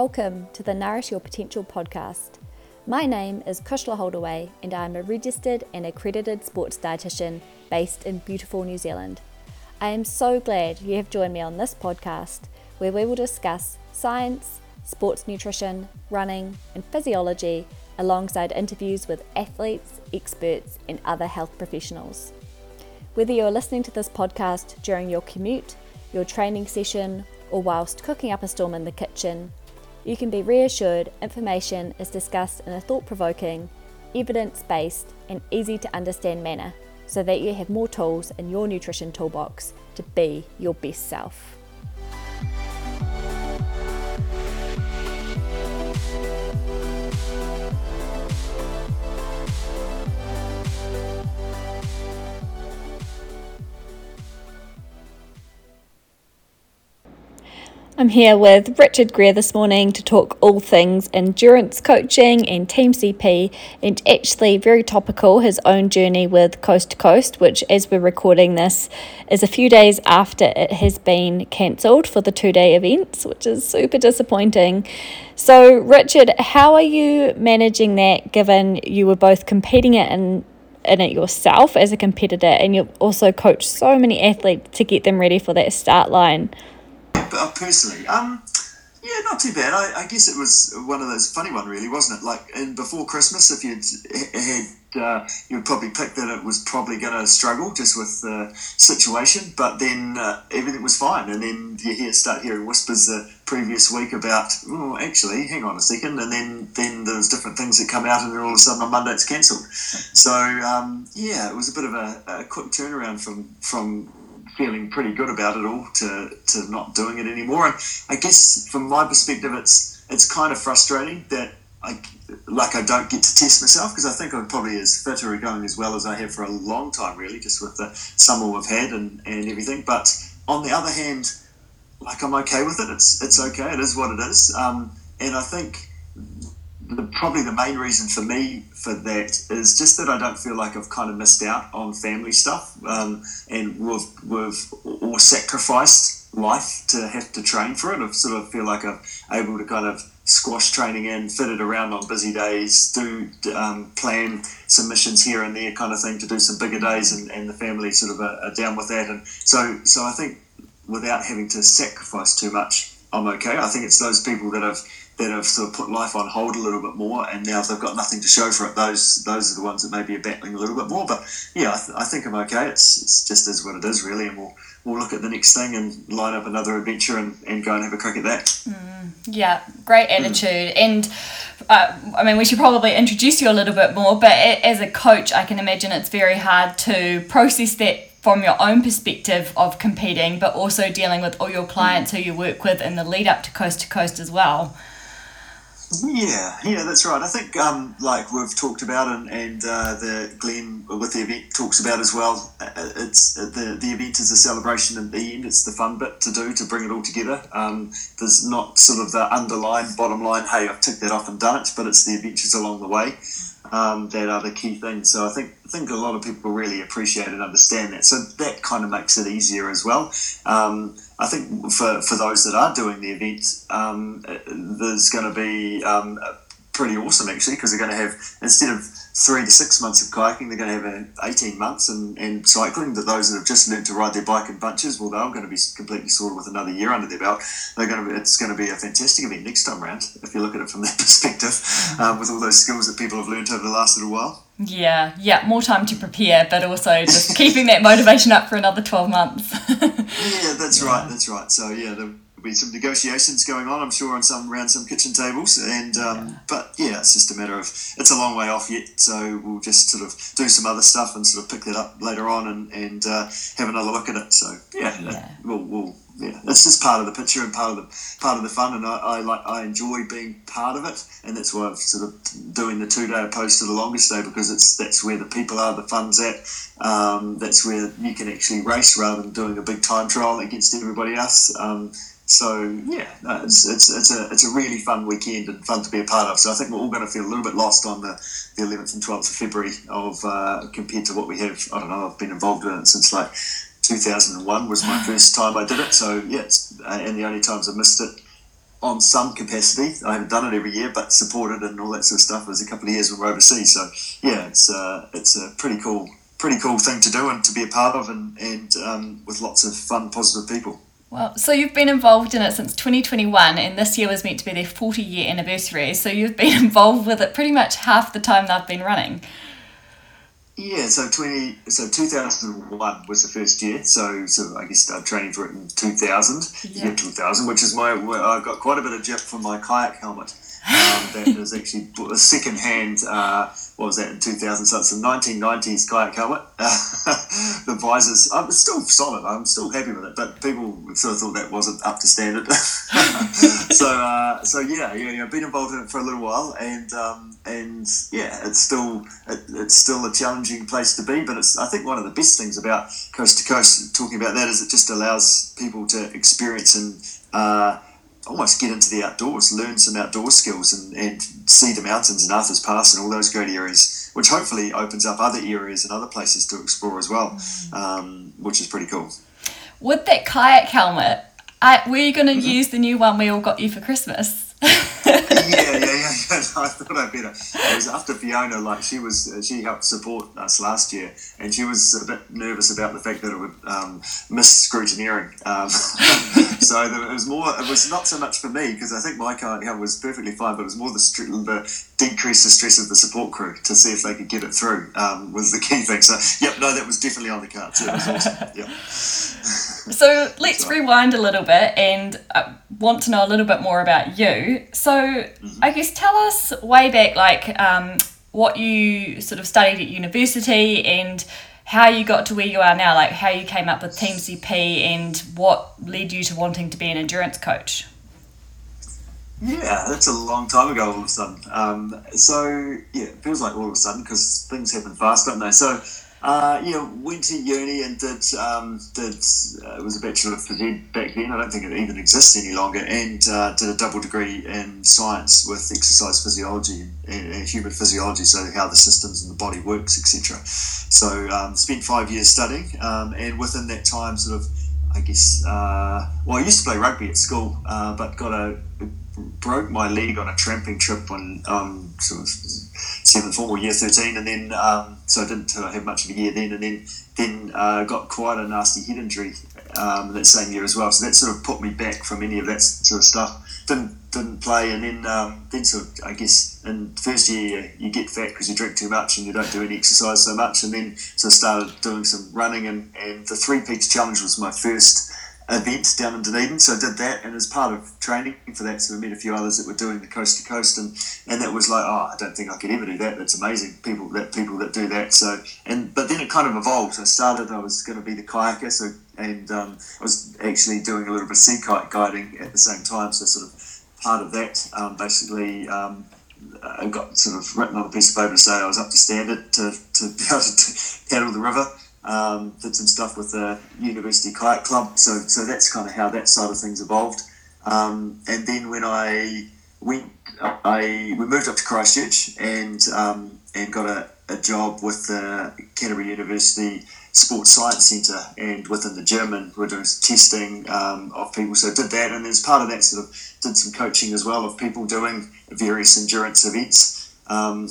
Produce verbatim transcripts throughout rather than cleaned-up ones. Welcome to the Nourish Your Potential podcast. My name is Kushla Holdaway and I'm a registered and accredited sports dietitian based in beautiful New Zealand. I am so glad you have joined me on this podcast where we will discuss science, sports nutrition, running and physiology alongside interviews with athletes, experts and other health professionals. Whether you're listening to this podcast during your commute, your training session or whilst cooking up a storm in the kitchen, you can be reassured information is discussed in a thought-provoking, evidence-based and easy to understand manner so that you have more tools in your nutrition toolbox to be your best self. I'm here with Richard Greer this morning to talk all things endurance coaching and Team C P, and actually very topical, his own journey with Coast to Coast, which as we're recording this is a few days after it has been cancelled for the two-day events, which is super disappointing. So Richard, how are you managing that given you were both competing it in, in it yourself as a competitor and you've also coached so many athletes to get them ready for that start line? Oh, personally, um, yeah, not too bad. I, I guess it was one of those funny one, really, wasn't it? Like, in before Christmas, if you'd had, uh, you'd probably picked that it was probably going to struggle just with the situation. But then uh, everything was fine, and then you hear start hearing whispers the previous week about, oh, actually, hang on a second, and then then there's different things that come out, and then all of a sudden on Monday it's cancelled. So um, yeah, it was a bit of a, a quick turnaround from from. feeling pretty good about it all to, to not doing it anymore. And I guess from my perspective, it's it's kind of frustrating that I like I don't get to test myself, because I think I'm probably as fit or going as well as I have for a long time, really, just with the summer we've had and, and everything. But on the other hand, like, I'm okay with it. It's it's okay. It is what it is. Um, and I think the, probably the main reason for me for that is just that I don't feel like I've kind of missed out on family stuff, um, and we've, we've or sacrificed life to have to train for it. I sort of feel like I'm able to kind of squash training in, fit it around on busy days, do um, plan submissions here and there kind of thing to do some bigger days, and, and the family sort of are, are down with that. And so, so I think without having to sacrifice too much, I'm okay. I think it's those people that have that have sort of put life on hold a little bit more, and now if they've got nothing to show for it, those those are the ones that maybe are battling a little bit more. But yeah, I, th- I think I'm okay. It's it's just is what it is, really, and we'll we'll look at the next thing and line up another adventure and, and go and have a crack at that. Mm, yeah, great attitude. Mm. And uh, I mean, we should probably introduce you a little bit more, but as a coach, I can imagine it's very hard to process that from your own perspective of competing, but also dealing with all your clients mm. who you work with in the lead up to Coast to Coast as well. Yeah, yeah, that's right. I think, um, like we've talked about, and, and uh, the Glenn with the event talks about as well, it's the the event is a celebration in the end. It's the fun bit to do to bring it all together. Um, there's not sort of the underlying bottom line, hey, I've ticked that off and done it, but it's the adventures along the way um, that are the key things. So I think I think a lot of people really appreciate and understand that. So that kind of makes it easier as well. Um, I think for, for those that are doing the event, um, there's going to be um, pretty awesome, actually, because they're going to have, instead of three to six months of kayaking, they're going to have eighteen months and, and cycling. That those that have just learned to ride their bike in bunches, well, they're going to be completely sorted with another year under their belt. They're going to be, it's going to be a fantastic event next time round, if you look at it from that perspective, um, with all those skills that people have learned over the last little while. Yeah, yeah, more time to prepare, but also just keeping that motivation up for another twelve months. yeah, that's yeah. right, that's right. So, yeah, there'll be some negotiations going on, I'm sure, on some around some kitchen tables. And um, yeah. But, yeah, it's just a matter of, it's a long way off yet, so we'll just sort of do some other stuff and sort of pick that up later on and, and uh, have another look at it. So, yeah, yeah. Uh, we'll... we'll Yeah, it's just part of the picture and part of the part of the fun, and I, I like I enjoy being part of it, and that's why I'm sort of doing the two day opposed to the longest day, because it's that's where the people are, the fun's at. Um, that's where you can actually race rather than doing a big time trial against everybody else. Um, so yeah, no, it's it's it's a it's a really fun weekend and fun to be a part of. So I think we're all going to feel a little bit lost on the, the eleventh and twelfth of February of uh, compared to what we have. I don't know. I've been involved in it since like. two thousand one was my first time I did it, so yeah, it's, uh, and the only times I missed it on some capacity. I haven't done it every year, but supported and all that sort of stuff. It was a couple of years we were overseas, so yeah, it's uh, it's a pretty cool, pretty cool thing to do and to be a part of, and and um, with lots of fun, positive people. Well, so you've been involved in it since twenty twenty-one, and this year was meant to be their forty-year anniversary. So you've been involved with it pretty much half the time they've been running. Yeah, so twenty, so two thousand and one was the first year. So, so I guess started training for it in two thousand, yeah, two thousand, which is my. I got quite a bit of jip from my kayak helmet. Um, that is actually a second hand. Uh, what was that in two thousand? So it's a nineteen nineties kayak helmet. Uh, the visors. I'm still solid. I'm still happy with it, but people sort of thought that wasn't up to standard. so, uh, so yeah, yeah, you know, been involved in it for a little while, and um, and yeah, it's still it, it's still a challenge. Place to be, but it's I think one of the best things about Coast to Coast, talking about that, is it just allows people to experience and uh, almost get into the outdoors, learn some outdoor skills, and, and see the mountains and Arthur's Pass and all those great areas, which hopefully opens up other areas and other places to explore as well, um, which is pretty cool. With that kayak helmet, I, were you going to mm-hmm. use the new one we all got you for Christmas? yeah, yeah, yeah, yeah. No, I thought I'd better. It was after Fiona, like she was, she helped support us last year, and she was a bit nervous about the fact that it would um, miss scrutineering. Um, so the, it was more, it was not so much for me, because I think my car yeah, was perfectly fine, but it was more the, st- the decrease the stress of the support crew to see if they could get it through um, was the key thing. So, yep, no, that was definitely on the cards. Yeah, it was awesome. Yep. So let's so. rewind a little bit and uh, want to know a little bit more about you. So mm-hmm. I guess tell us way back, like um, what you sort of studied at university and how you got to where you are now, like how you came up with Team C P and what led you to wanting to be an endurance coach. Yeah, that's a long time ago all of a sudden. Um, so, yeah, it feels like all of a sudden because things happen fast, don't they? So, uh, yeah, went to uni and did, um, did uh, it was a Bachelor of Phys Ed back then. I don't think it even exists any longer. And uh, did a double degree in science with exercise physiology and, and human physiology, so how the systems and the body works, et cetera. So, um, spent five years studying um, and within that time sort of, I guess, uh, well, I used to play rugby at school, uh, but got a, a broke my leg on a tramping trip on um, sort of seventh form or year thirteen, and then um, so I didn't have much of a year then, and then then uh, got quite a nasty head injury um, that same year as well. So that sort of put me back from any of that sort of stuff. Didn't didn't play, and then um, then sort of I guess in first year you get fat because you drink too much and you don't do any exercise so much, and then so I started doing some running, and, and the Three Peaks Challenge was my first event down in Dunedin, so I did that, and as part of training for that, so we met a few others that were doing the Coast to Coast, and and that was like, oh, I don't think I could ever do that. That's amazing, people that people that do that. So and but then it kind of evolved. I started, I was going to be the kayaker, so and um, I was actually doing a little bit of sea kite guiding at the same time. So sort of part of that, um, basically, um, I got sort of written on a piece of paper to say I was up to standard to to be able to paddle the river. Um, did some stuff with the University Kayak Club, so so that's kind of how that side of things evolved. Um, and then when I went, I we moved up to Christchurch and um, and got a, a job with the Canterbury University Sports Science Centre and within the gym, and we were doing testing um, of people. So I did that, and as part of that, sort of did some coaching as well of people doing various endurance events. Um,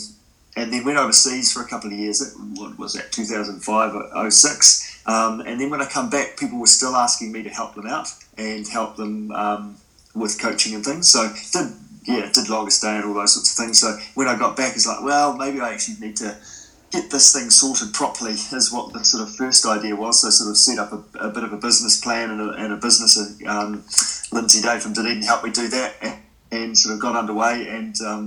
And then went overseas for a couple of years. What was that? two thousand five, oh six. Um, and then when I come back, people were still asking me to help them out and help them um, with coaching and things. So did yeah, did longer stay and all those sorts of things. So when I got back, it's like, well, maybe I actually need to get this thing sorted properly. Is what the sort of first idea was. So sort of set up a, a bit of a business plan and a, and a business. Um, Lindsay Day from Dunedin helped me do that, and, and sort of got underway and. Um,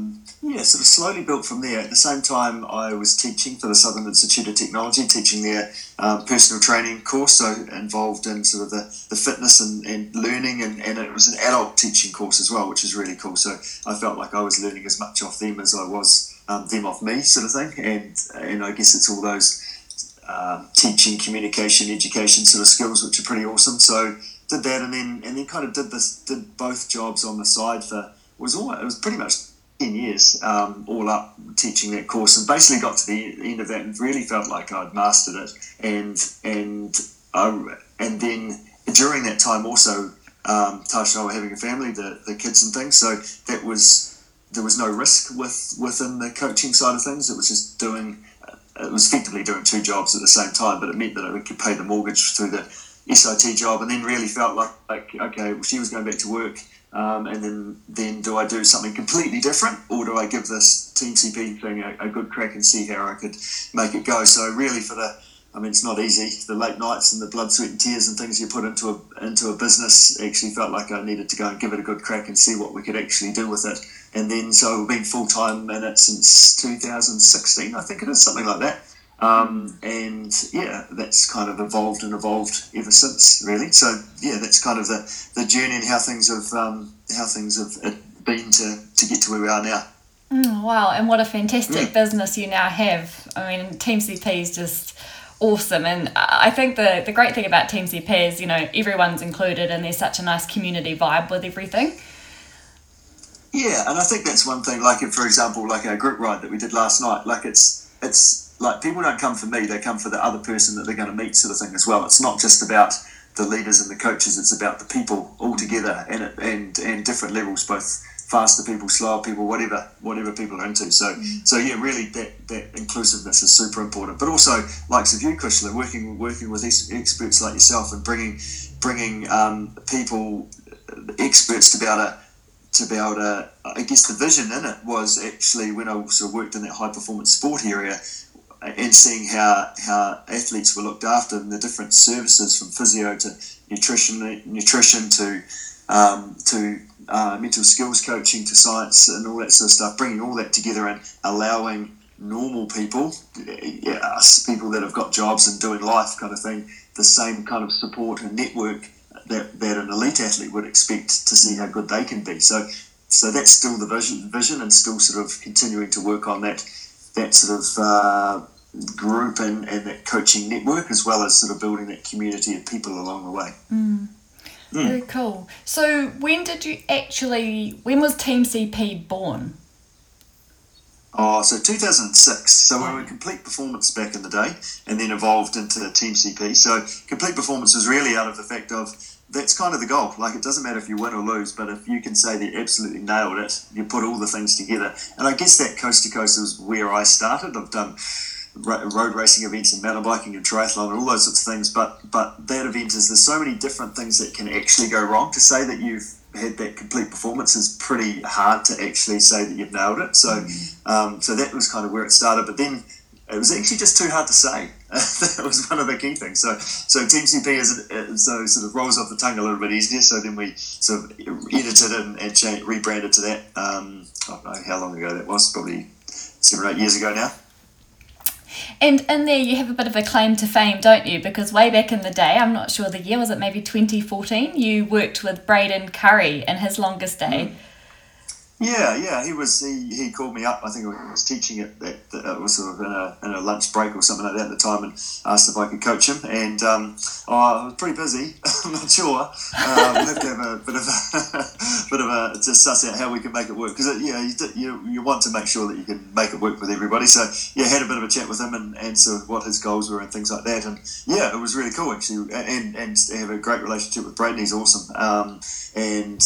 Yeah, sort of slowly built from there. At the same time, I was teaching for the Southern Institute of Technology, teaching their um, personal training course, so involved in sort of the, the fitness and, and learning, and, and it was an adult teaching course as well, which is really cool. So I felt like I was learning as much off them as I was um, them off me sort of thing. And, and I guess it's all those uh, teaching, communication, education sort of skills, which are pretty awesome. So did that and then and then kind of did this, did both jobs on the side for, was all, it was pretty much ten years um, all up teaching that course, and basically got to the end of that and really felt like I'd mastered it. And and I, and then during that time also um, Tash and I were having a family, the, the kids and things. So that was, there was no risk with within the coaching side of things. It was just doing, it was effectively doing two jobs at the same time, but it meant that I could pay the mortgage through the S I T job, and then really felt like, like okay, well, she was going back to work. Um, and then, then do I do something completely different, or do I give this Team C P thing a, a good crack and see how I could make it go? So really for the, I mean, it's not easy. The late nights and the blood, sweat and tears and things you put into a into a business, actually felt like I needed to go and give it a good crack and see what we could actually do with it. And then, so we've been full-time in it since two thousand sixteen, I think it is, something like that. Um, and yeah, that's kind of evolved and evolved ever since, really. So yeah, that's kind of the, the journey and how things have um, how things have been to, to get to where we are now. Mm, wow, and what a fantastic yeah. business you now have. I mean, Team C P is just awesome, and I think the, the great thing about Team C P is, you know, everyone's included and there's such a nice community vibe with everything. Yeah, and I think that's one thing, like if, for example, like our group ride that we did last night, like it's it's like people don't come for me, they come for the other person that they're going to meet, sort of thing as well. It's not just about the leaders and the coaches, it's about the people all together, and it, and and different levels, both faster people, slower people, whatever whatever people are into. So mm. so yeah, really that, that inclusiveness is super important. But also, likes of you, Kushla, working working with ex- experts like yourself and bringing bringing um, people, experts to be able to. to be able to, I guess the vision in it was actually when I also worked in that high performance sport area and seeing how, how athletes were looked after and the different services from physio to nutrition nutrition to um, to uh, mental skills coaching to science and all that sort of stuff, bringing all that together and allowing normal people, yeah, us people that have got jobs and doing life kind of thing, the same kind of support and network That, that an elite athlete would expect to see how good they can be. So so that's still the vision, vision and still sort of continuing to work on that that sort of uh, group and, and that coaching network, as well as sort of building that community of people along the way. Mm. Mm. Very cool. So when did you actually, when was Team C P born? Oh, so two thousand six. So we were Complete Performance back in the day, and then evolved into Team C P. So Complete Performance was really out of the fact of, that's kind of the goal. Like, it doesn't matter if you win or lose, but if you can say that you absolutely nailed it, you put all the things together. And I guess that Coast to Coast is where I started. I've done road racing events and mountain biking and triathlon and all those sorts of things, but but that event is, there's so many different things that can actually go wrong. To say that you've had that complete performance is pretty hard to actually say that you've nailed it. So mm-hmm. um, so that was kind of where it started, but then it was actually just too hard to say. That was one of the key things. So so Team C P is a, so sort of rolls off the tongue a little bit easier, so then we sort of edited and, and changed, rebranded to that. Um, I don't know how long ago that was, probably seven or eight years ago now. And in there you have a bit of a claim to fame, don't you? Because way back in the day, I'm not sure the year, was it maybe twenty fourteen, you worked with Braden Curry in his longest day. Yeah, yeah, he was. He, he called me up, I think I was teaching it, that it was sort of in a, in a lunch break or something like that at the time, and asked if I could coach him. And um, oh, I was pretty busy, I'm not sure. Uh, we'll have to have a bit of a, bit of a, to suss out how we can make it work. Because, yeah, you, you you want to make sure that you can make it work with everybody. So, yeah, I had a bit of a chat with him and, and sort of what his goals were and things like that. And, yeah, it was really cool, actually. And and to have a great relationship with Braden, he's awesome. Um, and,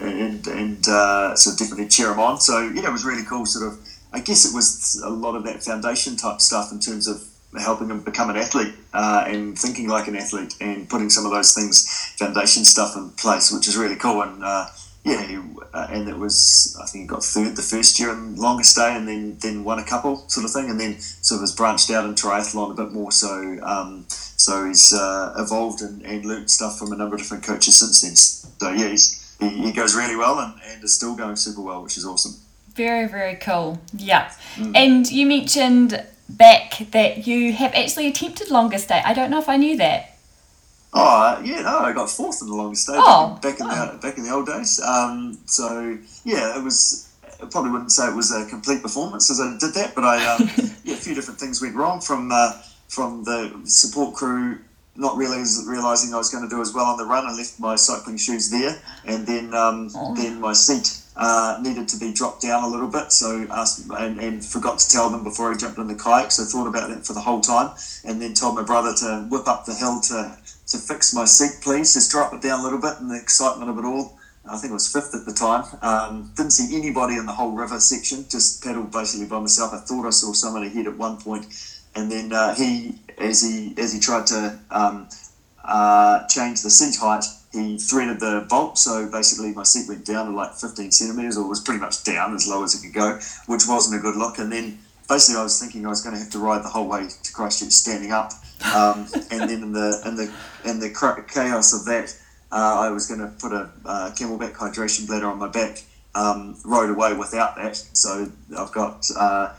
and, and uh, sort of different cheer them on. So, you know, it was really cool. Sort of, I guess it was a lot of that foundation type stuff in terms of helping them become an athlete uh, and thinking like an athlete and putting some of those things, foundation stuff in place, which is really cool. And uh, yeah, and it was, I think he got third the first year in longest day, and then, then won a couple, sort of thing, and then sort of has branched out in triathlon a bit more. So um, so he's uh, evolved and, and learnt stuff from a number of different coaches since then. So yeah, he's He goes really well and, and is still going super well, which is awesome. Very, very cool. Yeah. Mm. And you mentioned back that you have actually attempted longest day. I don't know if I knew that. Oh, yeah, no, I got fourth in the longest day oh, back, in, back, wow. in the, back in the old days. Um, so, yeah, it was, I probably wouldn't say it was a complete performance as I did that, but I um, yeah, a few different things went wrong from uh, from the support crew not really realising I was going to do as well on the run. I left my cycling shoes there, and then um, oh. then my seat uh, needed to be dropped down a little bit, so asked and, and forgot to tell them before I jumped in the kayak, so I thought about that for the whole time, and then told my brother to whip up the hill to, to fix my seat, please, just drop it down a little bit. And the excitement of it all, I think it was fifth at the time, um, didn't see anybody in the whole river section, just paddled basically by myself. I thought I saw someone ahead at one point, and then uh, he, as he as he tried to um, uh, change the seat height, he threaded the bolt, so basically my seat went down to like fifteen centimetres, or was pretty much down as low as it could go, which wasn't a good look. And then basically I was thinking I was going to have to ride the whole way to Christchurch standing up, um, and then in the in the in the chaos of that, Uh, I was going to put a uh, Camelback hydration bladder on my back, um, rode away without that. So I've got, uh,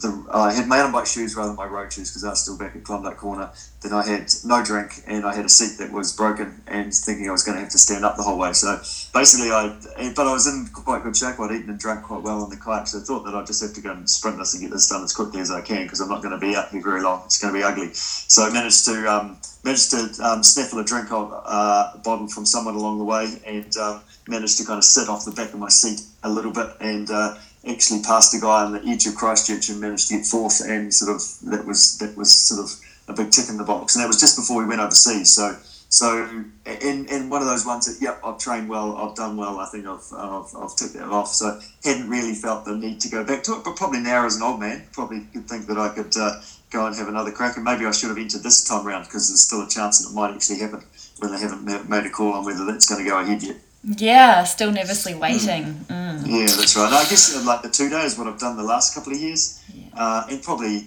the I had mountain bike shoes rather than my road shoes because I was still back at Klondike Corner. Then I had no drink and I had a seat that was broken, and thinking I was going to have to stand up the whole way. So basically I, but I was in quite good shape. I'd eaten and drank quite well on the kayak, so I thought that I'd just have to go and sprint this and get this done as quickly as I can because I'm not going to be up here very long. It's going to be ugly. So I managed to... Um, Managed to um, snaffle a drink of, uh, bottle from someone along the way, and um, managed to kind of sit off the back of my seat a little bit, and uh, actually passed a guy on the edge of Christchurch and managed to get fourth, and sort of that was that was sort of a big tick in the box, and that was just before we went overseas. So so and and one of those ones that yep, I've trained well, I've done well, I think I've I've, I've ticked that off. So hadn't really felt the need to go back to it, but probably now as an old man, probably could think that I could. Uh, go and have another crack, and maybe I should have entered this time round because there's still a chance that it might actually happen when they haven't made a call on whether that's going to go ahead yet. Yeah, still nervously waiting. Mm. Mm. Yeah, that's right. And I guess like the two days, what I've done the last couple of years, yeah. uh, and probably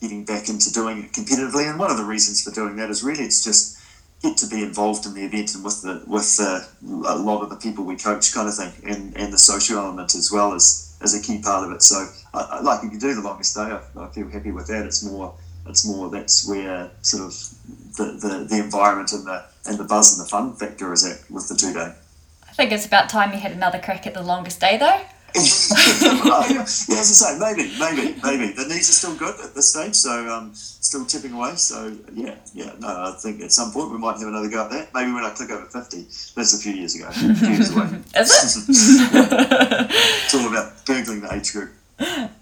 getting back into doing it competitively. And one of the reasons for doing that is really it's just get to be involved in the event and with the with the, a lot of the people we coach kind of thing, and, and the social element as well as as a key part of it. So I, I like if you do the longest day, I, I feel happy with that. It's more, it's more that's where sort of the, the, the environment and the and the buzz and the fun factor is at with the two day. I think it's about time you had another crack at the longest day though. oh, yeah, as I say, maybe, maybe, maybe. The knees are still good at this stage, so um, still tipping away. So yeah, yeah. No, I think at some point we might have another go at that. Maybe when I click over fifty. That's a few years ago. A few years away. Is it? Yeah. It's all about burgling the age group.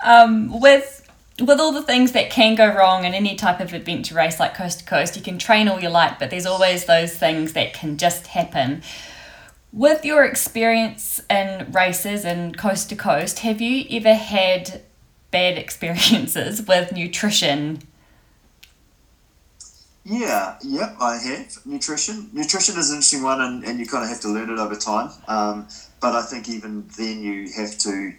Um, with with all the things that can go wrong in any type of adventure race like Coast to Coast, you can train all you like, but there's always those things that can just happen. With your experience in races and Coast to Coast, have you ever had bad experiences with nutrition? Yeah, yep, I have. Nutrition. Nutrition is an interesting one, and, and you kind of have to learn it over time. Um, but I think even then you have to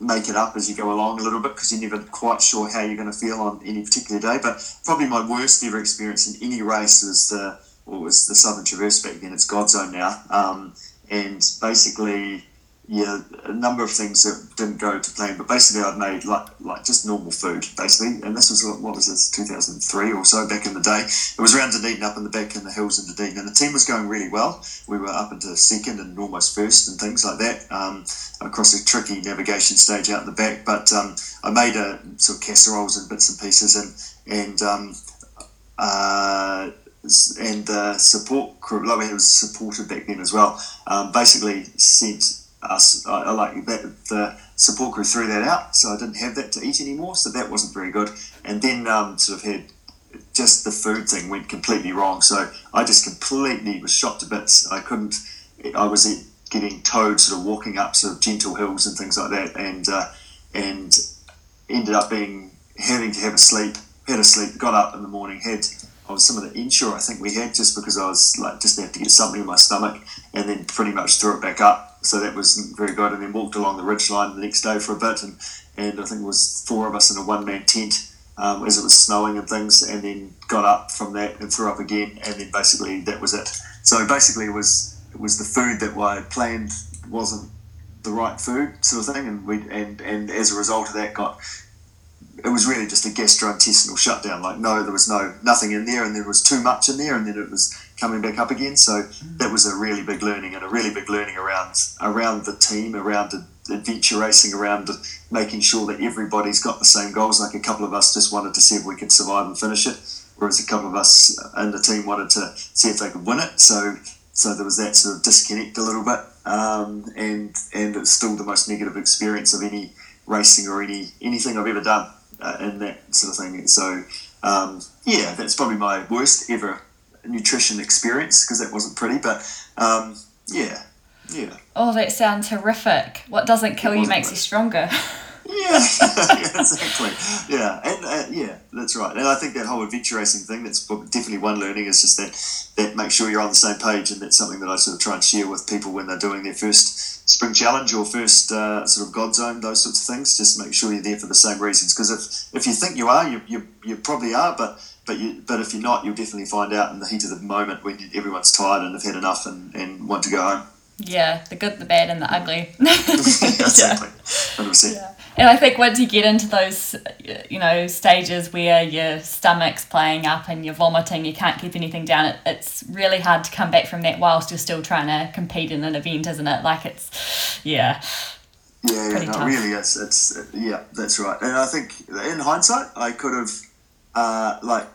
make it up as you go along a little bit because you're never quite sure how you're going to feel on any particular day. But probably my worst ever experience in any race is the... Or it was the Southern Traverse back then, it's Godzone now. Um, and basically, yeah, a number of things that didn't go to plan, but basically I'd made like like just normal food, basically. And this was, what was this, two thousand three or so, back in the day. It was around Dunedin, up in the back in the hills in Dunedin. And the team was going really well. We were up into second and almost first and things like that, um, across a tricky navigation stage out in the back. But um, I made a, sort of casseroles and bits and pieces, and, and um, uh, and the support crew, like it was supported back then as well, um, basically sent us, I, I like that, the support crew threw that out, so I didn't have that to eat anymore, so that wasn't very good. And then um, sort of had, just the food thing went completely wrong, so I just completely was shot to bits. I couldn't, I was getting towed, sort of walking up sort of gentle hills and things like that, and uh, and ended up being, having to have a sleep, had a sleep, got up in the morning, had... was some of the insure I think we had just because I was like just had to get something in my stomach, and then pretty much threw it back up, so that wasn't very good. And then walked along the ridge line the next day for a bit, and, and I think it was four of us in a one man tent um, as it was snowing and things, and then got up from that and threw up again, and then basically that was it. So basically it was it was the food that I planned wasn't the right food sort of thing, and we and and as a result of that got. It was really just a gastrointestinal shutdown. Like no, there was no nothing in there, and there was too much in there, and then it was coming back up again. So that was a really big learning, and a really big learning around around the team, around the adventure racing, around making sure that everybody's got the same goals. Like a couple of us just wanted to see if we could survive and finish it, whereas a couple of us in the team wanted to see if they could win it. So so there was that sort of disconnect a little bit. um, and and it's still the most negative experience of any racing or any anything I've ever done uh, in that sort of thing. So um, yeah, that's probably my worst ever nutrition experience, because that wasn't pretty. But um, yeah, yeah. Oh, that sounds horrific. What doesn't kill you makes you stronger. Yeah, exactly. Yeah, and uh, yeah, that's right. And I think that whole adventure racing thing, that's definitely one learning, is just that that make sure you're on the same page, and that's something that I sort of try and share with people when they're doing their first spring challenge or first uh, sort of Godzone, those sorts of things. Just make sure you're there for the same reasons, because if, if you think you are, you you, you probably are, but but you, but if you're not, you'll definitely find out in the heat of the moment when you, everyone's tired and have had enough and, and want to go home. Yeah, the good, the bad, and the ugly. Exactly. one hundred percent. Yeah. And I think once you get into those, you know, stages where your stomach's playing up and you're vomiting, you can't keep anything down, it, it's really hard to come back from that whilst you're still trying to compete in an event, isn't it? Like it's, yeah. Yeah, yeah, no, really, it's, it's, yeah, that's right. And I think in hindsight, I could have, uh, like,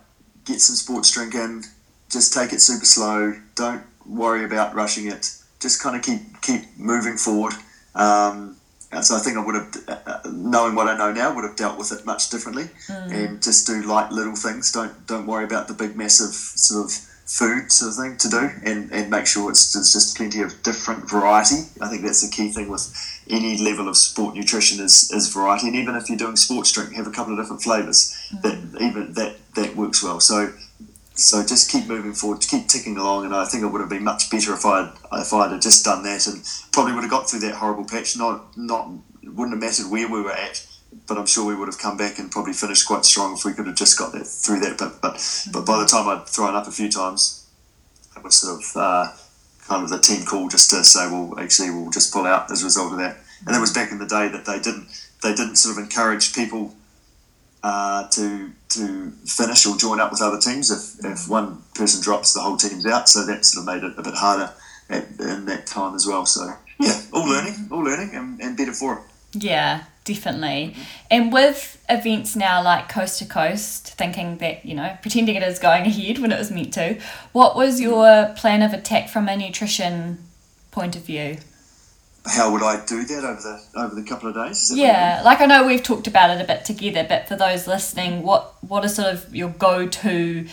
get some sports drink in, just take it super slow, don't worry about rushing it, just kind of keep keep moving forward. Um, and so I think I would have, uh, knowing what I know now, would have dealt with it much differently, mm. and just do light little things. Don't don't worry about the big massive sort of food sort of thing to do, and, and make sure it's there's just plenty of different variety. I think that's the key thing with any level of sport nutrition is, is variety. And even if you're doing sports drink, have a couple of different flavours. Mm. That even that that works well. So. So just keep moving forward, keep ticking along, and I think it would have been much better if I if I had just done that, and probably would have got through that horrible patch. Not not wouldn't have mattered where we were at, but I'm sure we would have come back and probably finished quite strong if we could have just got that through that. But but but by the time I'd thrown up a few times, it was sort of uh, kind of the team call just to say, well, actually we'll just pull out as a result of that. And that was back in the day that they didn't they didn't sort of encourage people. Uh, to to finish or join up with other teams. If if one person drops, the whole team's out. So that sort of made it a bit harder at, in that time as well. So yeah, all learning, all learning, and, and better for it. Yeah, definitely. And with events now like Coast to Coast, thinking that, you know, pretending it is going ahead when it was meant to, what was your plan of attack from a nutrition point of view? How would I do that over the over the couple of days? Yeah, like I know we've talked about it a bit together, but for those listening, what what are sort of your go-to,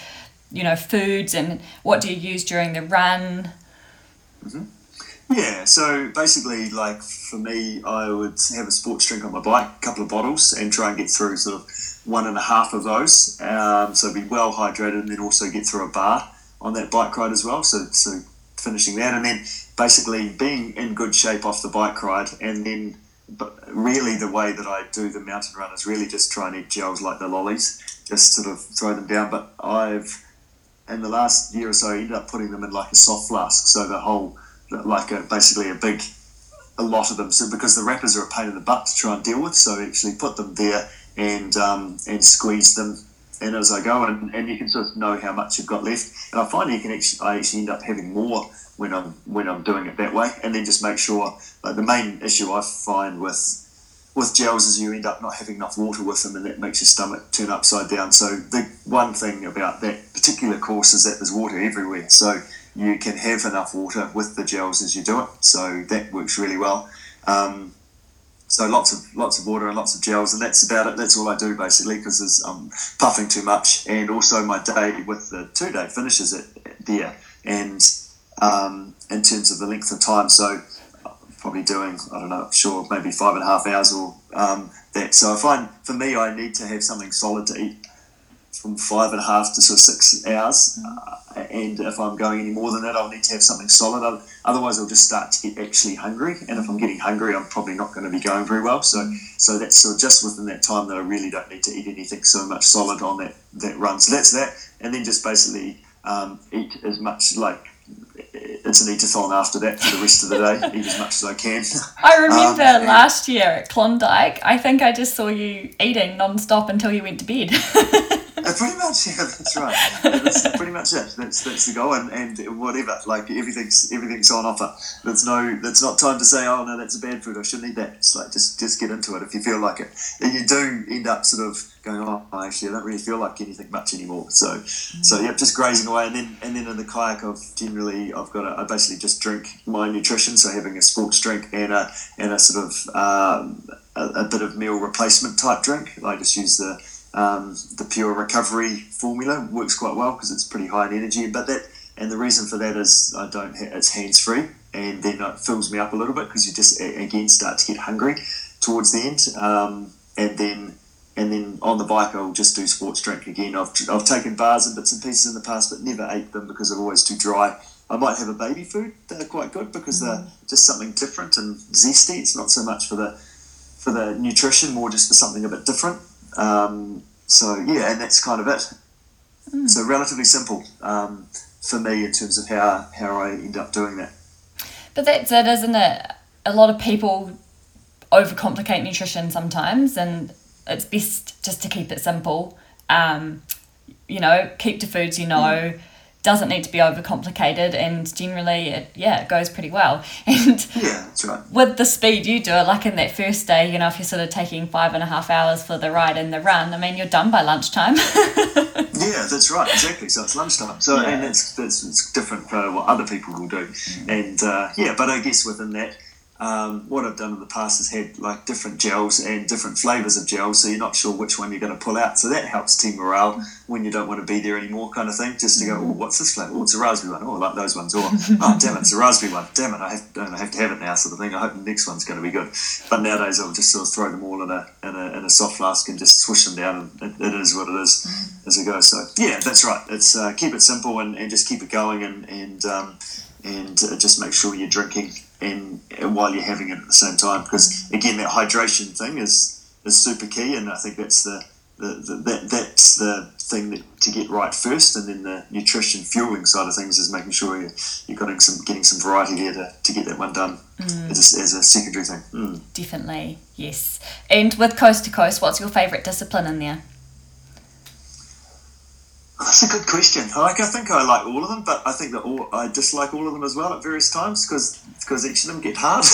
you know, foods, and what do you use during the run? Mm-hmm. Yeah, so basically, like for me, I would have a sports drink on my bike, a couple of bottles, and try and get through sort of one and a half of those. Um, so be well hydrated, and then also get through a bar on that bike ride as well. So so. Finishing that, and then basically being in good shape off the bike ride, and then but really the way that I do the mountain run is really just try and eat gels like the lollies, just sort of throw them down. But I've in the last year or so I ended up putting them in like a soft flask, so the whole like a basically a big a lot of them, so because the wrappers are a pain in the butt to try and deal with, so I actually put them there and um and squeeze them. And as I go, and, and you can sort of know how much you've got left. And I find you can actually, I actually end up having more when I'm when I'm doing it that way. And then just make sure, like the main issue I find with with gels is you end up not having enough water with them, and that makes your stomach turn upside down. So the one thing about that particular course is that there's water everywhere. So you can have enough water with the gels as you do it. So that works really well. Um, So lots of lots of water and lots of gels, and that's about it. That's all I do basically, because I'm puffing too much. And also my day with the two day finishes at, at there, and um, in terms of the length of time, so probably doing I don't know, sure maybe five and a half hours or um, that. So I find for me I need to have something solid to eat from five and a half to sort of six hours, uh, and if I'm going any more than that, I'll need to have something solid. Otherwise, I'll just start to get actually hungry, and if I'm getting hungry, I'm probably not going to be going very well. So, so that's sort of just within that time that I really don't need to eat anything so much solid on that that run. So that's that, and then just basically um, eat as much like. It's an eat-a-thon after that for the rest of the day. Eat as much as I can. I remember um, last year at Klondike, I think I just saw you eating non-stop until you went to bed. Uh, pretty much, yeah, that's right. That's pretty much it. That's that's the goal, and, and whatever, like everything's everything's on offer. There's no, it's not time to say, oh no, that's a bad food, I shouldn't eat that. It's like just just get into it if you feel like it, and you do end up sort of going, oh, actually, I don't really feel like anything much anymore. So, mm-hmm. so yeah, just grazing away, and then and then in the kayak, I've generally I've got a, I basically just drink my nutrition, so having a sports drink and a and a sort of um, a, a bit of meal replacement type drink. I just use the Um, the Pure Recovery formula. Works quite well because it's pretty high in energy. But that, and the reason for that is I don't. Ha- it's hands free, and then it fills me up a little bit because you just a- again start to get hungry towards the end. Um, and then and then on the bike I'll just do sports drink again. I've I've taken bars and bits and pieces in the past, but never ate them because they're always too dry. I might have a baby food. They're quite good because they're just something different and zesty. It's not so much for the for the nutrition, more just for something a bit different. Um, so yeah, and that's kind of it. Mm. So relatively simple um, for me in terms of how, how I end up doing that. But that's it, isn't it? A lot of people overcomplicate nutrition sometimes, and it's best just to keep it simple. Um, you know, keep to foods you know. Mm. Doesn't need to be overcomplicated, and generally, it, yeah, it goes pretty well. And yeah, that's right. With the speed you do it, like in that first day, you know, if you're sort of taking five and a half hours for the ride and the run, I mean, you're done by lunchtime. Yeah, that's right, exactly. So it's lunchtime. So yeah. And that's that's it's different for what other people will do. Mm. And uh, yeah, but I guess within that, um, what I've done in the past is had like different gels and different flavours of gels, so you're not sure which one you're going to pull out. So that helps team morale when you don't want to be there anymore, kind of thing. Just to go, oh, what's this flavour? Oh, it's a raspberry one. Oh, I like those ones. Or oh, damn it, it's a raspberry one. Damn it, I have, I have to have it now, sort of thing. I hope the next one's going to be good. But nowadays, I'll just sort of throw them all in a in a, in a soft flask and just swish them down, and it, it is what it is as we go. So yeah, that's right. It's uh, keep it simple and, and just keep it going, and and um, and uh, just make sure you're drinking and while you're having it at the same time, because again that hydration thing is is super key, and I think that's the, the, the that that's the thing that to get right first, and then the nutrition fueling side of things is making sure you're, you're getting some getting some variety there to, to get that one done mm. as, as a secondary thing. Mm. Definitely, yes. And with Coast to Coast, what's your favourite discipline in there? That's a good question. Like, I think I like all of them, but I think that all, I dislike all of them as well at various times because each of them get hard.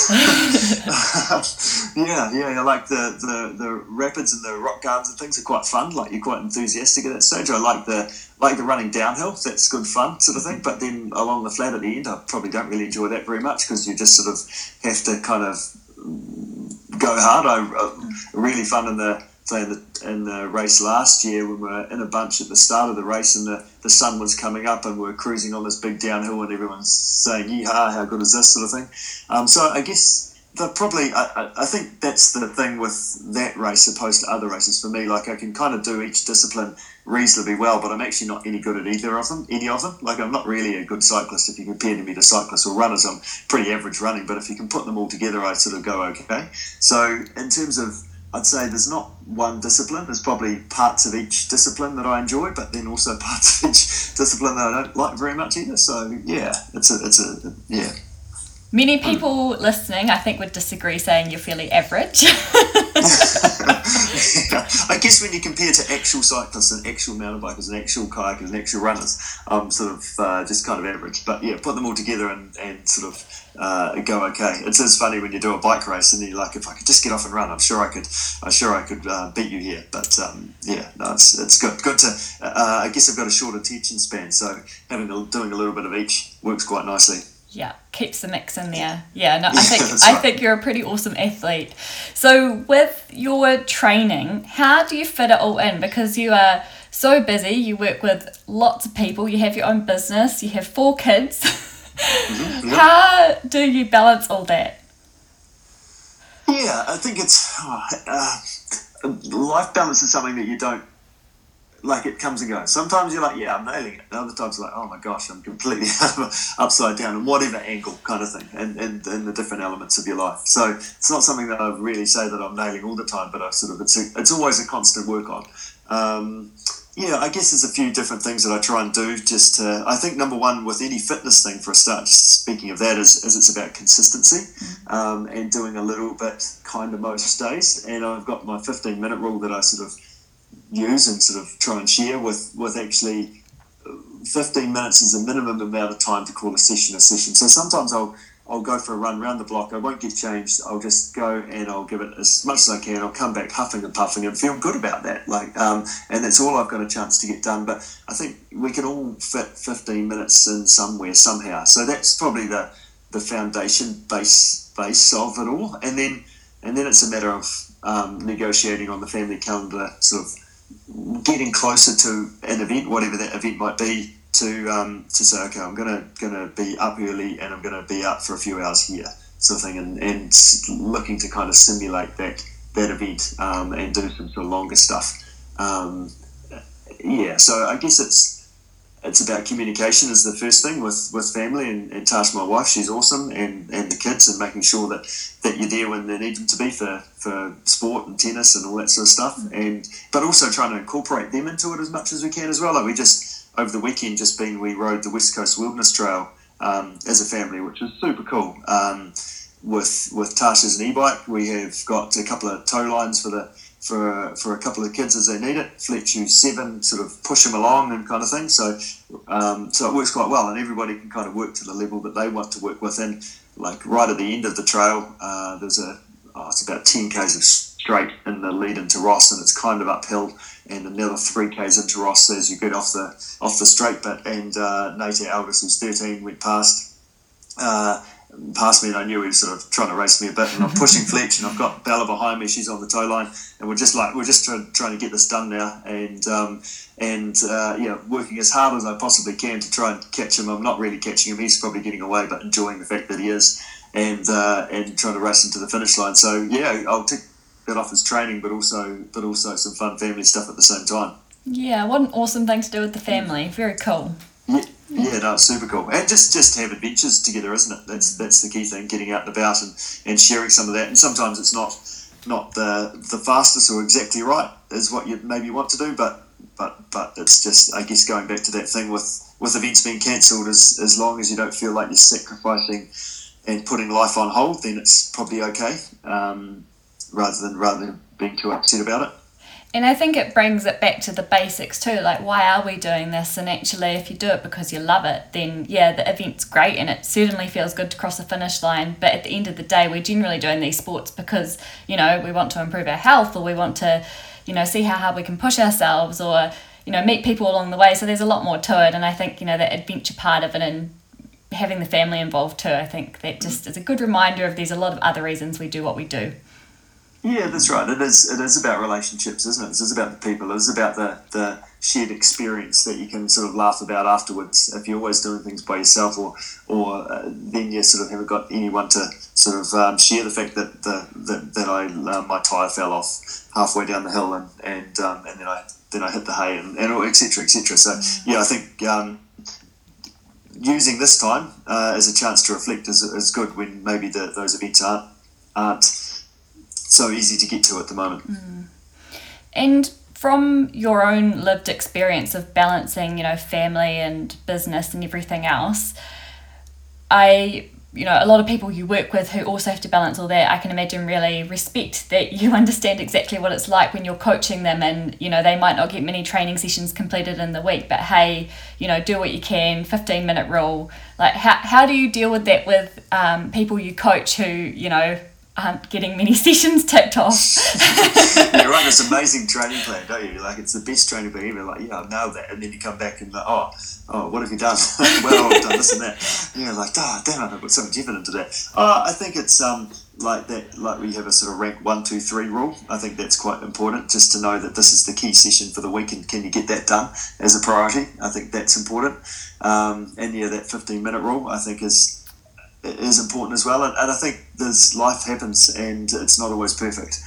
yeah, yeah. Like the, the, the rapids and the rock gardens and things are quite fun. Like you're quite enthusiastic at that stage. I like the like the running downhill. That's good fun sort of thing. But then along the flat at the end, I probably don't really enjoy that very much because you just sort of have to kind of go hard. I really fun in the. In the, in the race last year when we were in a bunch at the start of the race and the, the sun was coming up and we were cruising on this big downhill and everyone's saying, yeehaw, how good is this sort of thing. Um, so I guess the probably, I, I think that's the thing with that race opposed to other races for me. Like I can kind of do each discipline reasonably well, but I'm actually not any good at either of them, any of them. Like I'm not really a good cyclist if you compare me to cyclists or runners. I'm pretty average running, but if you can put them all together, I sort of go okay. So in terms of I'd say there's not one discipline. There's probably parts of each discipline that I enjoy, but then also parts of each discipline that I don't like very much either. So yeah, it's a, it's a, yeah. Many people mm. listening, I think, would disagree, saying you're fairly average. Yeah. I guess when you compare to actual cyclists and actual mountain bikers and actual kayakers and actual runners, I'm sort of uh, just kind of average. But yeah, put them all together and, and sort of uh, go okay. It's as funny when you do a bike race and then you're like, if I could just get off and run, I'm sure I could. I'm sure I could uh, beat you here. But um, yeah, no, it's it's good. Good to. Uh, I guess I've got a short attention span, so having a, doing a little bit of each works quite nicely. Yeah, keeps the mix in there. Yeah, no, I think yeah, I right. think you're a pretty awesome athlete. So with your training, how do you fit it all in? Because you are so busy, you work with lots of people, you have your own business, you have four kids. Mm-hmm, yeah. How do you balance all that? Yeah, I think it's oh, uh, life balance is something that you don't. Like it comes and goes. Sometimes you're like, yeah, I'm nailing it. And other times you're like, oh my gosh, I'm completely upside down in whatever angle kind of thing and, and, and the different elements of your life. So it's not something that I really say that I'm nailing all the time, but I sort of, it's, a, it's always a constant work on. Um, yeah, I guess there's a few different things that I try and do just to, I think number one with any fitness thing for a start, just speaking of that, is, is it's about consistency um, and doing a little bit kind of most days. And I've got my fifteen minute rule that I sort of use and sort of try and share with, with actually fifteen minutes is the minimum amount of time to call a session a session. So sometimes I'll I'll go for a run around the block. I won't get changed. I'll just go and I'll give it as much as I can. I'll come back huffing and puffing and feel good about that. Like, um, and that's all I've got a chance to get done. But I think we can all fit fifteen minutes in somewhere, somehow. So that's probably the, the foundation base base of it all. And then and then it's a matter of um, negotiating on the family calendar, sort of getting closer to an event, whatever that event might be, to um to say, okay, I'm gonna gonna be up early and I'm gonna be up for a few hours here, sort of thing, and, and looking to kind of simulate that that event um and do some sort of longer stuff. Um yeah, so I guess it's it's about communication is the first thing with, with family and, and Tash, my wife, she's awesome, and, and the kids, and making sure that, that you're there when they need them to be for, for sport and tennis and all that sort of stuff. Mm-hmm. And but also trying to incorporate them into it as much as we can as well. Like we just over the weekend just been we rode the West Coast Wilderness Trail um, as a family, which was super cool. Um, with with Tash as an e-bike, we have got a couple of tow lines for the for for a couple of kids as they need it. Fletcher seven sort of push them along and kind of thing. So um, so it works quite well, and everybody can kind of work to the level that they want to work with. And like right at the end of the trail, uh, there's a oh, it's about ten k's of straight in the lead into Ross, and it's kind of uphill, and another three k's into Ross as you get off the off the straight bit. And uh, Nate, our eldest, who's thirteen, went past uh, past me, and I knew he was sort of trying to race me a bit. And I'm pushing Fletch, and I've got Bella behind me. She's on the tow line, and we're just like we're just trying, trying to get this done now, and um, and uh, yeah, working as hard as I possibly can to try and catch him. I'm not really catching him; he's probably getting away, but enjoying the fact that he is, and uh, and trying to race him to the finish line. So yeah, I'll take that off as training, but also but also some fun family stuff at the same time. Yeah, what an awesome thing to do with the family. Very cool. Yeah, yeah, no, super cool. And just, just have adventures together, isn't it? That's that's the key thing, getting out and about and, and sharing some of that. And sometimes it's not not the the fastest or exactly right is what you maybe want to do, but but but it's just, I guess, going back to that thing with, with events being cancelled, as as long as you don't feel like you're sacrificing and putting life on hold, then it's probably okay. Um, rather than rather than being too upset about it. And I think it brings it back to the basics too, like why are we doing this? And actually if you do it because you love it, then yeah, the event's great and it certainly feels good to cross the finish line, but at the end of the day we're generally doing these sports because, you know, we want to improve our health, or we want to, you know, see how hard we can push ourselves, or, you know, meet people along the way. So there's a lot more to it, and I think, you know, that adventure part of it and having the family involved too, I think that just is a good reminder of there's a lot of other reasons we do what we do. Yeah, that's right. It is It is about relationships, isn't it? It is about the people. It is about the, the shared experience that you can sort of laugh about afterwards. If you're always doing things by yourself, or or uh, then you sort of haven't got anyone to sort of um, share the fact that the that, that I uh, my tyre fell off halfway down the hill, and and, um, and then I then I hit the hay, and et cetera, et cetera. So yeah, I think um, using this time uh, as a chance to reflect is is good when maybe the, those events aren't aren't. so easy to get to at the moment. Mm. And from your own lived experience of balancing, you know, family and business and everything else, I, you know, a lot of people you work with who also have to balance all that, I can imagine really respect that you understand exactly what it's like when you're coaching them, and, you know, they might not get many training sessions completed in the week, but hey, you know, do what you can, fifteen minute rule. Like how, how do you deal with that with um, people you coach who, you know, aren't getting many sessions ticked off? Yeah, right, this amazing training plan, don't you? Like, it's the best training plan ever. Like, yeah, I've nailed that. And then you come back and like, oh, oh, what have you done? Well, I've done this and that. Yeah, like, oh, damn, I've put so much effort into that. Oh, I think it's um like that, like we have a sort of rank one, two, three rule. I think that's quite important, just to know that this is the key session for the week, and can you get that done as a priority? I think that's important. Um, and yeah, that fifteen minute rule, I think, is is important as well, and, and I think there's life happens and it's not always perfect,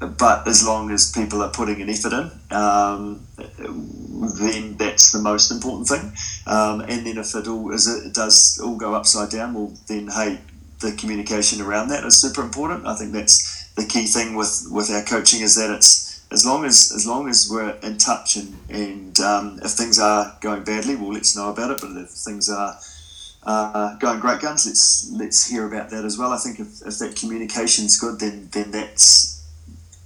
but as long as people are putting an effort in, um, then that's the most important thing. Um, and then if it all is it does all go upside down, well then hey, the communication around that is super important. I think that's the key thing with, with our coaching, is that it's as long as as long as we're in touch, and, and um, if things are going badly, well let's know about it, but if things are Uh, going great guns, let's let's hear about that as well. I think if, if that communication's good, then then that's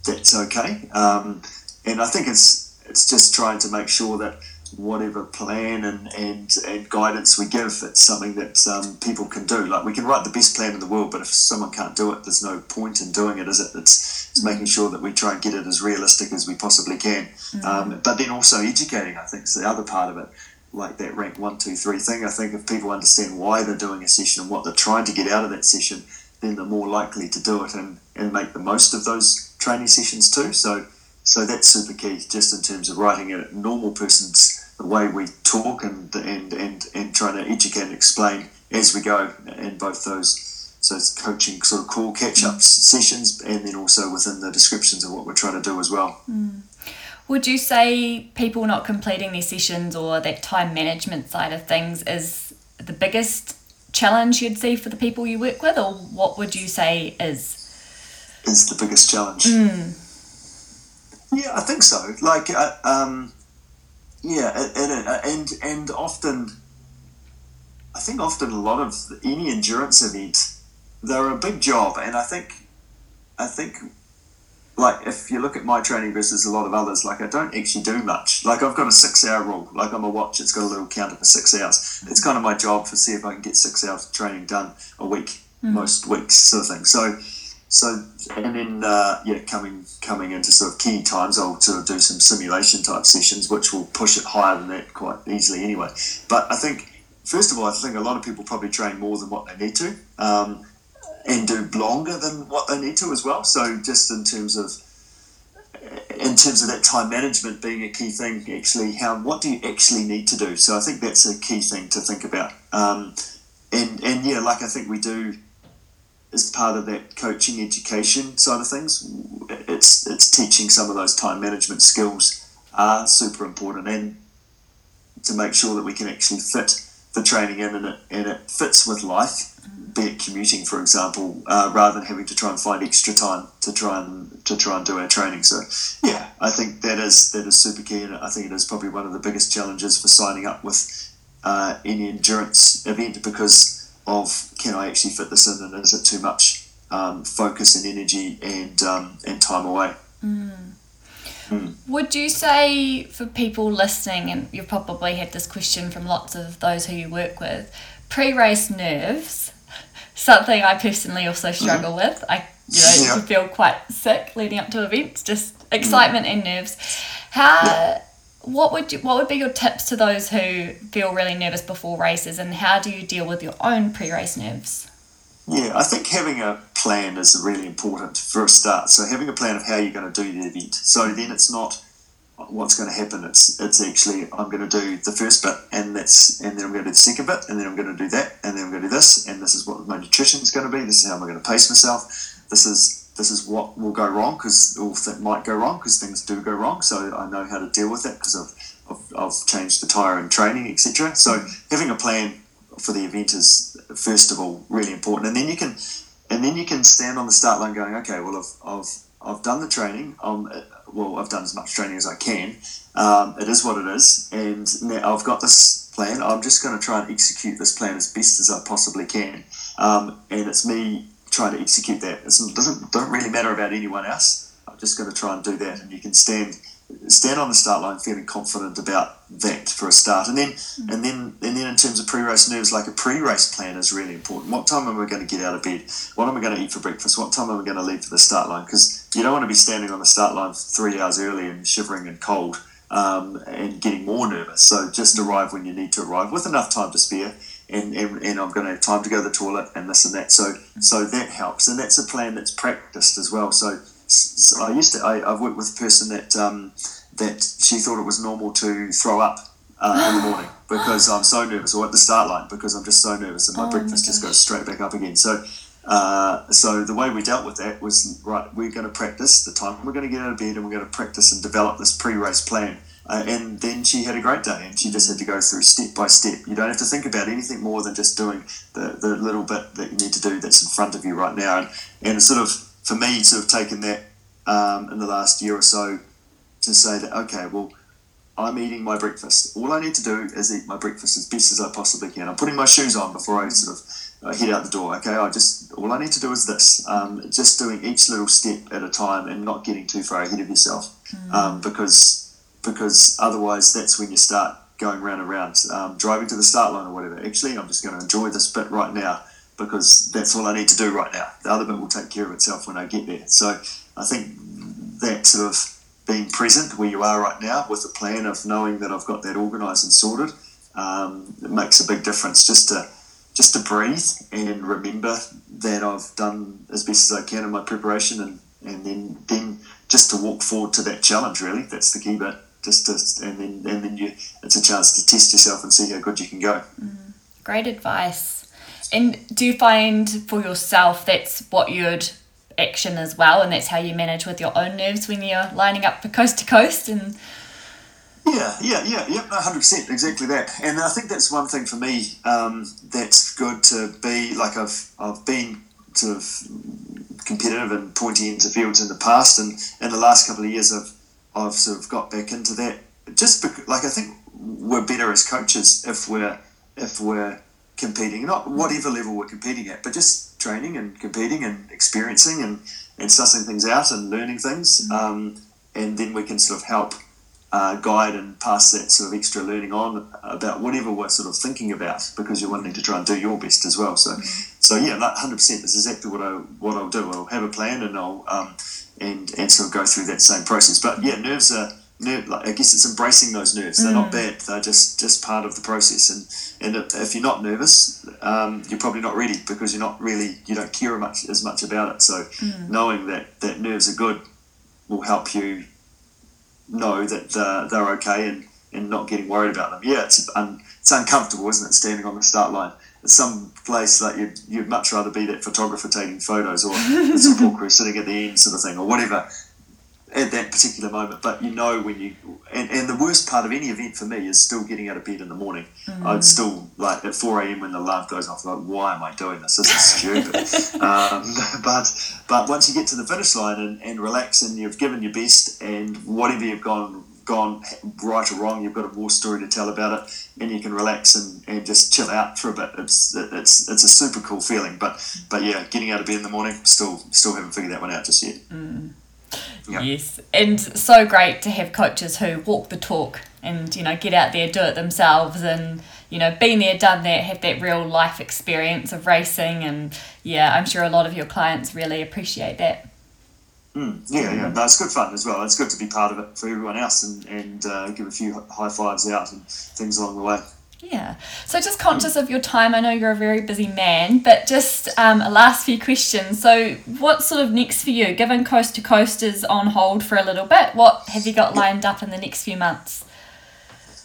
that's okay. Um, and I think it's it's just trying to make sure that whatever plan and, and, and guidance we give, it's something that um, people can do. Like, we can write the best plan in the world, but if someone can't do it, there's no point in doing it, is it? It's, it's making sure that we try and get it as realistic as we possibly can. Mm-hmm. Um, but then also educating, I think, is the other part of it. Like that rank one, two, three thing, I think if people understand why they're doing a session and what they're trying to get out of that session, then they're more likely to do it and, and make the most of those training sessions too. So so that's super key, just in terms of writing a normal person's, the way we talk and and, and and trying to educate and explain as we go in both those. So it's coaching sort of call catch-up sessions, and then also within the descriptions of what we're trying to do as well. Mm. Would you say people not completing their sessions or that time management side of things is the biggest challenge you'd see for the people you work with, or what would you say is? Is the biggest challenge? Mm. Yeah, I think so. Like, uh, um, yeah, and, and and often, I think often a lot of any endurance event, they're a big job, and I think, I think, like if you look at my training versus a lot of others, like I don't actually do much. Like I've got a six-hour rule. Like I'm a watch, it's got a little counter for six hours. Mm-hmm. It's kind of my job to see if I can get six hours of training done a week, mm-hmm. most weeks, sort of thing. So. So, and then, uh, yeah, coming coming into sort of key times, I'll sort of do some simulation type sessions, which will push it higher than that quite easily anyway. But I think, first of all, I think a lot of people probably train more than what they need to um, and do longer than what they need to as well. So just in terms of in terms of that time management being a key thing, actually, how what do you actually need to do? So I think that's a key thing to think about. Um, and, and, yeah, like I think we do, as part of that coaching education side of things, it's it's teaching some of those time management skills are super important, and to make sure that we can actually fit the training in and it, and it fits with life, be it commuting, for example, uh, rather than having to try and find extra time to try and to try and do our training. So yeah, I think that is that is super key, and I think it is probably one of the biggest challenges for signing up with uh, any endurance event, because of can I actually fit this in, and is it too much um, focus and energy and um, and time away? Mm. Mm. Would you say for people listening, and you've probably had this question from lots of those who you work with, pre-race nerves, something I personally also struggle mm. with. I you know, yeah. feel quite sick leading up to events, just excitement mm. and nerves. How... Yeah. What would you, what would be your tips to those who feel really nervous before races, and how do you deal with your own pre-race nerves? Yeah, I think having a plan is really important for a start. So having a plan of how you're going to do the event. So then it's not what's going to happen. It's it's actually I'm going to do the first bit, and that's and then I'm going to do the second bit, and then I'm going to do that, and then I'm going to do this, and this is what my nutrition is going to be. This is how I'm going to pace myself. This is. This is what will go wrong, because all that might go wrong, because things do go wrong. So I know how to deal with it because I've, I've I've changed the tyre and training, et cetera. So having a plan for the event is first of all really important, and then you can and then you can stand on the start line going, okay, well I've I've I've done the training. Um, well I've done as much training as I can. Um, it is what it is, and now I've got this plan. I'm just going to try and execute this plan as best as I possibly can. Um, and it's me. Try to execute that. It doesn't don't really matter about anyone else. I'm just going to try and do that, and you can stand stand on the start line feeling confident about that for a start. And then mm-hmm. and then and then in terms of pre-race nerves, like a pre-race plan is really important. What time am I going to get out of bed? What am I going to eat for breakfast? What time am I going to leave for the start line? Because you don't want to be standing on the start line three hours early and shivering and cold um, and getting more nervous. So just arrive when you need to arrive with enough time to spare. And, and and I'm going to have time to go to the toilet and this and that. So so that helps, and that's a plan that's practiced as well. So, so I used to I, I've worked with a person that um, that she thought it was normal to throw up uh, in the morning because I'm so nervous, or at the start line because I'm just so nervous, and my oh breakfast my just goes straight back up again. So uh, so the way we dealt with that was right. We're going to practice the time we're going to get out of bed, and we're going to practice and develop this pre-race plan. Uh, and then she had a great day, and she just had to go through step by step. You don't have to think about anything more than just doing the, the little bit that you need to do that's in front of you right now. And, and sort of, for me, sort of taken that um, in the last year or so to say that, okay, well, I'm eating my breakfast. All I need to do is eat my breakfast as best as I possibly can. I'm putting my shoes on before I sort of uh, head out the door. Okay, I just all I need to do is this. Um, just doing each little step at a time and not getting too far ahead of yourself, mm. um, because because otherwise that's when you start going round and round, um, driving to the start line or whatever. Actually, I'm just going to enjoy this bit right now because that's all I need to do right now. The other bit will take care of itself when I get there. So I think that sort of being present where you are right now with a plan of knowing that I've got that organised and sorted, um, it makes a big difference just to just to breathe and remember that I've done as best as I can in my preparation, and, and then, then just to walk forward to that challenge, really. That's the key bit. Just to, and then and then you, it's a chance to test yourself and see how good you can go. Mm, great advice. And do you find for yourself that's what you'd action as well, and that's how you manage with your own nerves when you're lining up for Coast to Coast? And yeah yeah yeah yeah one hundred percent, exactly that. And I think that's one thing for me um that's good to be like. I've I've been sort of competitive and pointy into fields in the past, and in the last couple of years I've I've sort of got back into that just because, like, I think we're better as coaches if we're if we're competing, not whatever level we're competing at, but just training and competing and experiencing and, and sussing things out and learning things. Um, and then we can sort of help uh, guide and pass that sort of extra learning on about whatever we're sort of thinking about, because you're wanting to try and do your best as well. So, so yeah, one hundred percent is exactly what, I, what I'll do. I'll have a plan and I'll um, and, and sort of go through that same process. But yeah, nerves are... Nerve, like, I guess it's embracing those nerves. They're mm. not bad. They're just, just part of the process. And and if you're not nervous, um, you're probably not ready, because you're not really you don't care much as much about it. So mm. knowing that, that nerves are good will help you know that they're, they're okay and, and not getting worried about them. Yeah, it's un, it's uncomfortable, isn't it? Standing on the start line. It's some place like you'd you'd much rather be that photographer taking photos, or the support crew sitting at the end, sort of thing, or whatever, at that particular moment. But you know when you and, and the worst part of any event for me is still getting out of bed in the morning. mm. I'd still, like, at four a.m. when the alarm goes off, like, why am I doing this? This is stupid. um, but but once you get to the finish line and, and relax, and you've given your best, and whatever you've gone gone right or wrong, you've got a war story to tell about it, and you can relax and, and just chill out for a bit. It's it's it's a super cool feeling. But but yeah, getting out of bed in the morning, still still haven't figured that one out just yet. mm. Yep. Yes, and so great to have coaches who walk the talk and, you know, get out there, do it themselves, and, you know, been there, done that, have that real life experience of racing. And yeah, I'm sure a lot of your clients really appreciate that. Mm, yeah, yeah, no, it's good fun as well. It's good to be part of it for everyone else, and, and uh, give a few high fives out and things along the way. Yeah, so just conscious of your time, I know you're a very busy man, but just um, a last few questions. So what's sort of next for you, given Coast to Coast is on hold for a little bit? What have you got lined up in the next few months?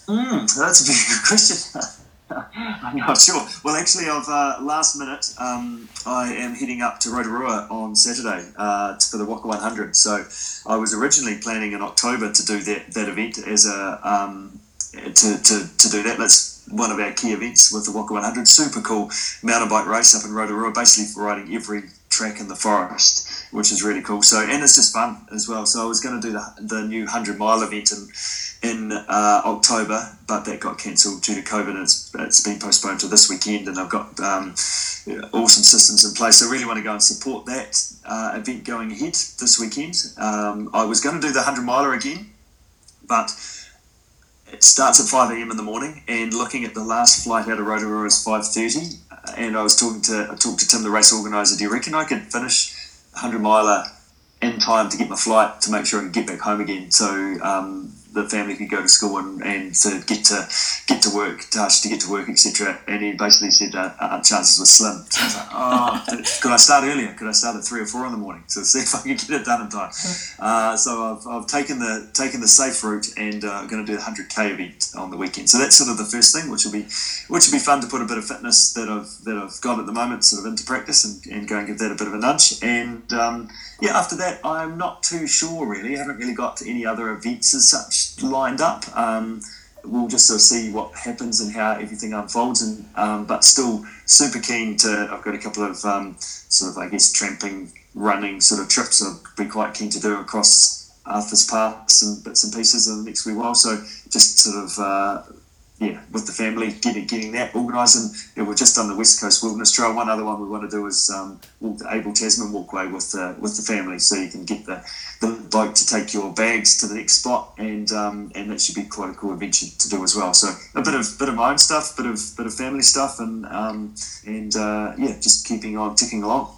Mm, that's a very good question. I'm not sure. Well, actually, I've uh, last minute, um, I am heading up to Rotorua on Saturday uh, for the Waka one hundred. So I was originally planning in October to do that, that event as a um, to, to, to do that. Let's one of our key events with the Waka one hundred, super cool mountain bike race up in Rotorua, basically riding every track in the forest, which is really cool. So, and it's just fun as well. So I was going to do the, the new one hundred mile event in in uh, October, but that got cancelled due to COVID, and it's, it's been postponed to this weekend, and I've got um, awesome systems in place. So I really want to go and support that uh, event going ahead this weekend. Um, I was going to do the one hundred miler again, but it starts at five a.m. in the morning, and looking at the last flight out of Rotorua is five thirty. And I was talking to I talked to Tim, the race organiser. Do you reckon I could finish one hundred miler in time to get my flight, to make sure I can get back home again, so um, the family could go to school and, and to get to get to work, to get to work, et cetera. And he basically said uh, our chances were slim. So I was like, oh, could I start earlier? Could I start at three or four in the morning? So see if I can get it done in time. Uh, so I've I've taken the taken the safe route, and uh, I'm going to do the one hundred k event on the weekend. So that's sort of the first thing, which will be which will be fun to put a bit of fitness that I've that I've got at the moment sort of into practice, and, and go and give that a bit of a nudge. And um, yeah, after that, I'm not too sure really. I haven't really got any other events as such lined up. Um, we'll just sort of see what happens and how everything unfolds, and um, but still super keen to. I've got a couple of um, sort of I guess tramping, running sort of trips I'll be quite keen to do across Arthur's Pass and bits and pieces in the next wee while. So just sort of, uh, yeah, with the family, getting getting that organised. And yeah, we've just done the West Coast Wilderness Trail. One other one we want to do is um, walk the Abel Tasman Walkway with the, with the family, so you can get the, the bloke to take your bags to the next spot, and um, and that should be quite a cool adventure to do as well. So a bit of bit of my own stuff, bit of bit of family stuff, and um, and uh, yeah, just keeping on ticking along.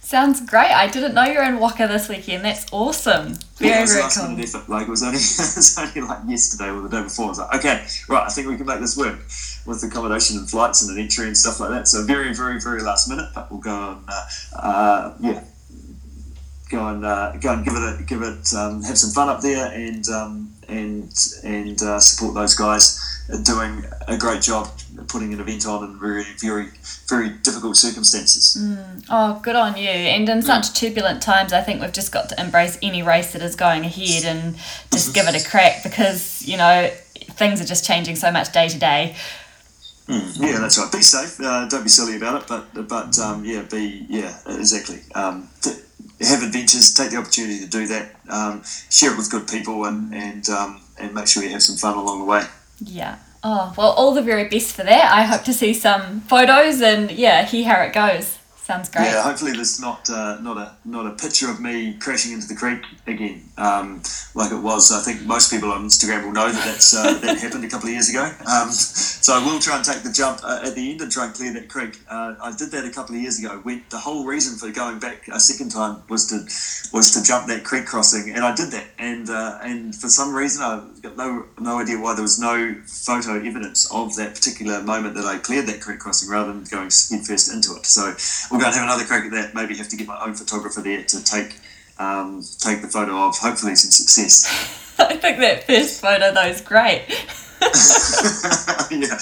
Sounds great. I didn't know you were in Waka this weekend. That's awesome. Very, yeah, it was very last cool. Minute effort. Like, it was only, it was only like yesterday or the day before. I was like, okay, right, I think we can make this work with accommodation and flights and an entry and stuff like that. So very, very, very last minute, but we'll go and, uh, uh, yeah, go and uh, go and give it, a, give it, um, have some fun up there, and um, and and uh, support those guys doing a great job putting an event on in very, very, very difficult circumstances. Mm. Oh, good on you. And in such turbulent times, I think we've just got to embrace any race that is going ahead and just give it a crack, because, you know, things are just changing so much day to day. Mm. Yeah, that's right. Be safe. Uh, don't be silly about it, but, but um, yeah, be, yeah, exactly. Um, th- have adventures, take the opportunity to do that, um, share it with good people, and, and, um, and make sure you have some fun along the way. Yeah. Oh, well, all the very best for that. I hope to see some photos and, yeah, hear how it goes. Sounds great. Yeah, hopefully there's not uh, not a not a picture of me crashing into the creek again, um, like it was. I think most people on Instagram will know that that's, uh, that happened a couple of years ago. Um, so I will try and take the jump uh, at the end and try and clear that creek. Uh, I did that a couple of years ago. We, the whole reason for going back a second time was to was to jump that creek crossing, and I did that. And uh, and for some reason, I've got no no idea why there was no photo evidence of that particular moment that I cleared that creek crossing, rather than going headfirst into it. So. We're going to have another crack at that. Maybe have to get my own photographer there to take um, take the photo of, hopefully, some success. I think that first photo, though, is great. yeah,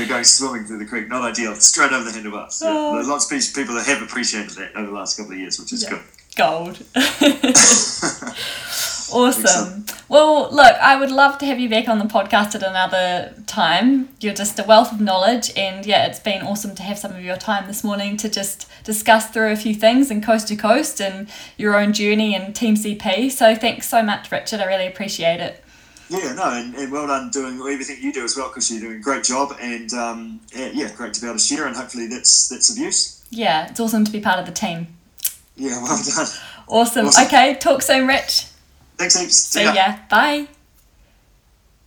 yeah, going swimming through the creek, not ideal. Straight over the handlebars. Yeah. Oh. Lots of people that have appreciated that over the last couple of years, which is yeah. good. Gold. Awesome. Excellent. Well, look, I would love to have you back on the podcast at another time. You're just a wealth of knowledge, and yeah, it's been awesome to have some of your time this morning to just discuss through a few things in Coast to Coast and your own journey and Team C P. So thanks so much, Richard. I really appreciate it. Yeah, no, and, and well done doing everything you do as well, because you're doing a great job, and um, yeah, great to be able to share, and hopefully that's, that's of use. Yeah, it's awesome to be part of the team. Yeah, well done. Awesome. Awesome. Okay, talk soon, Rich. Thanks, heaps. See ya. Bye.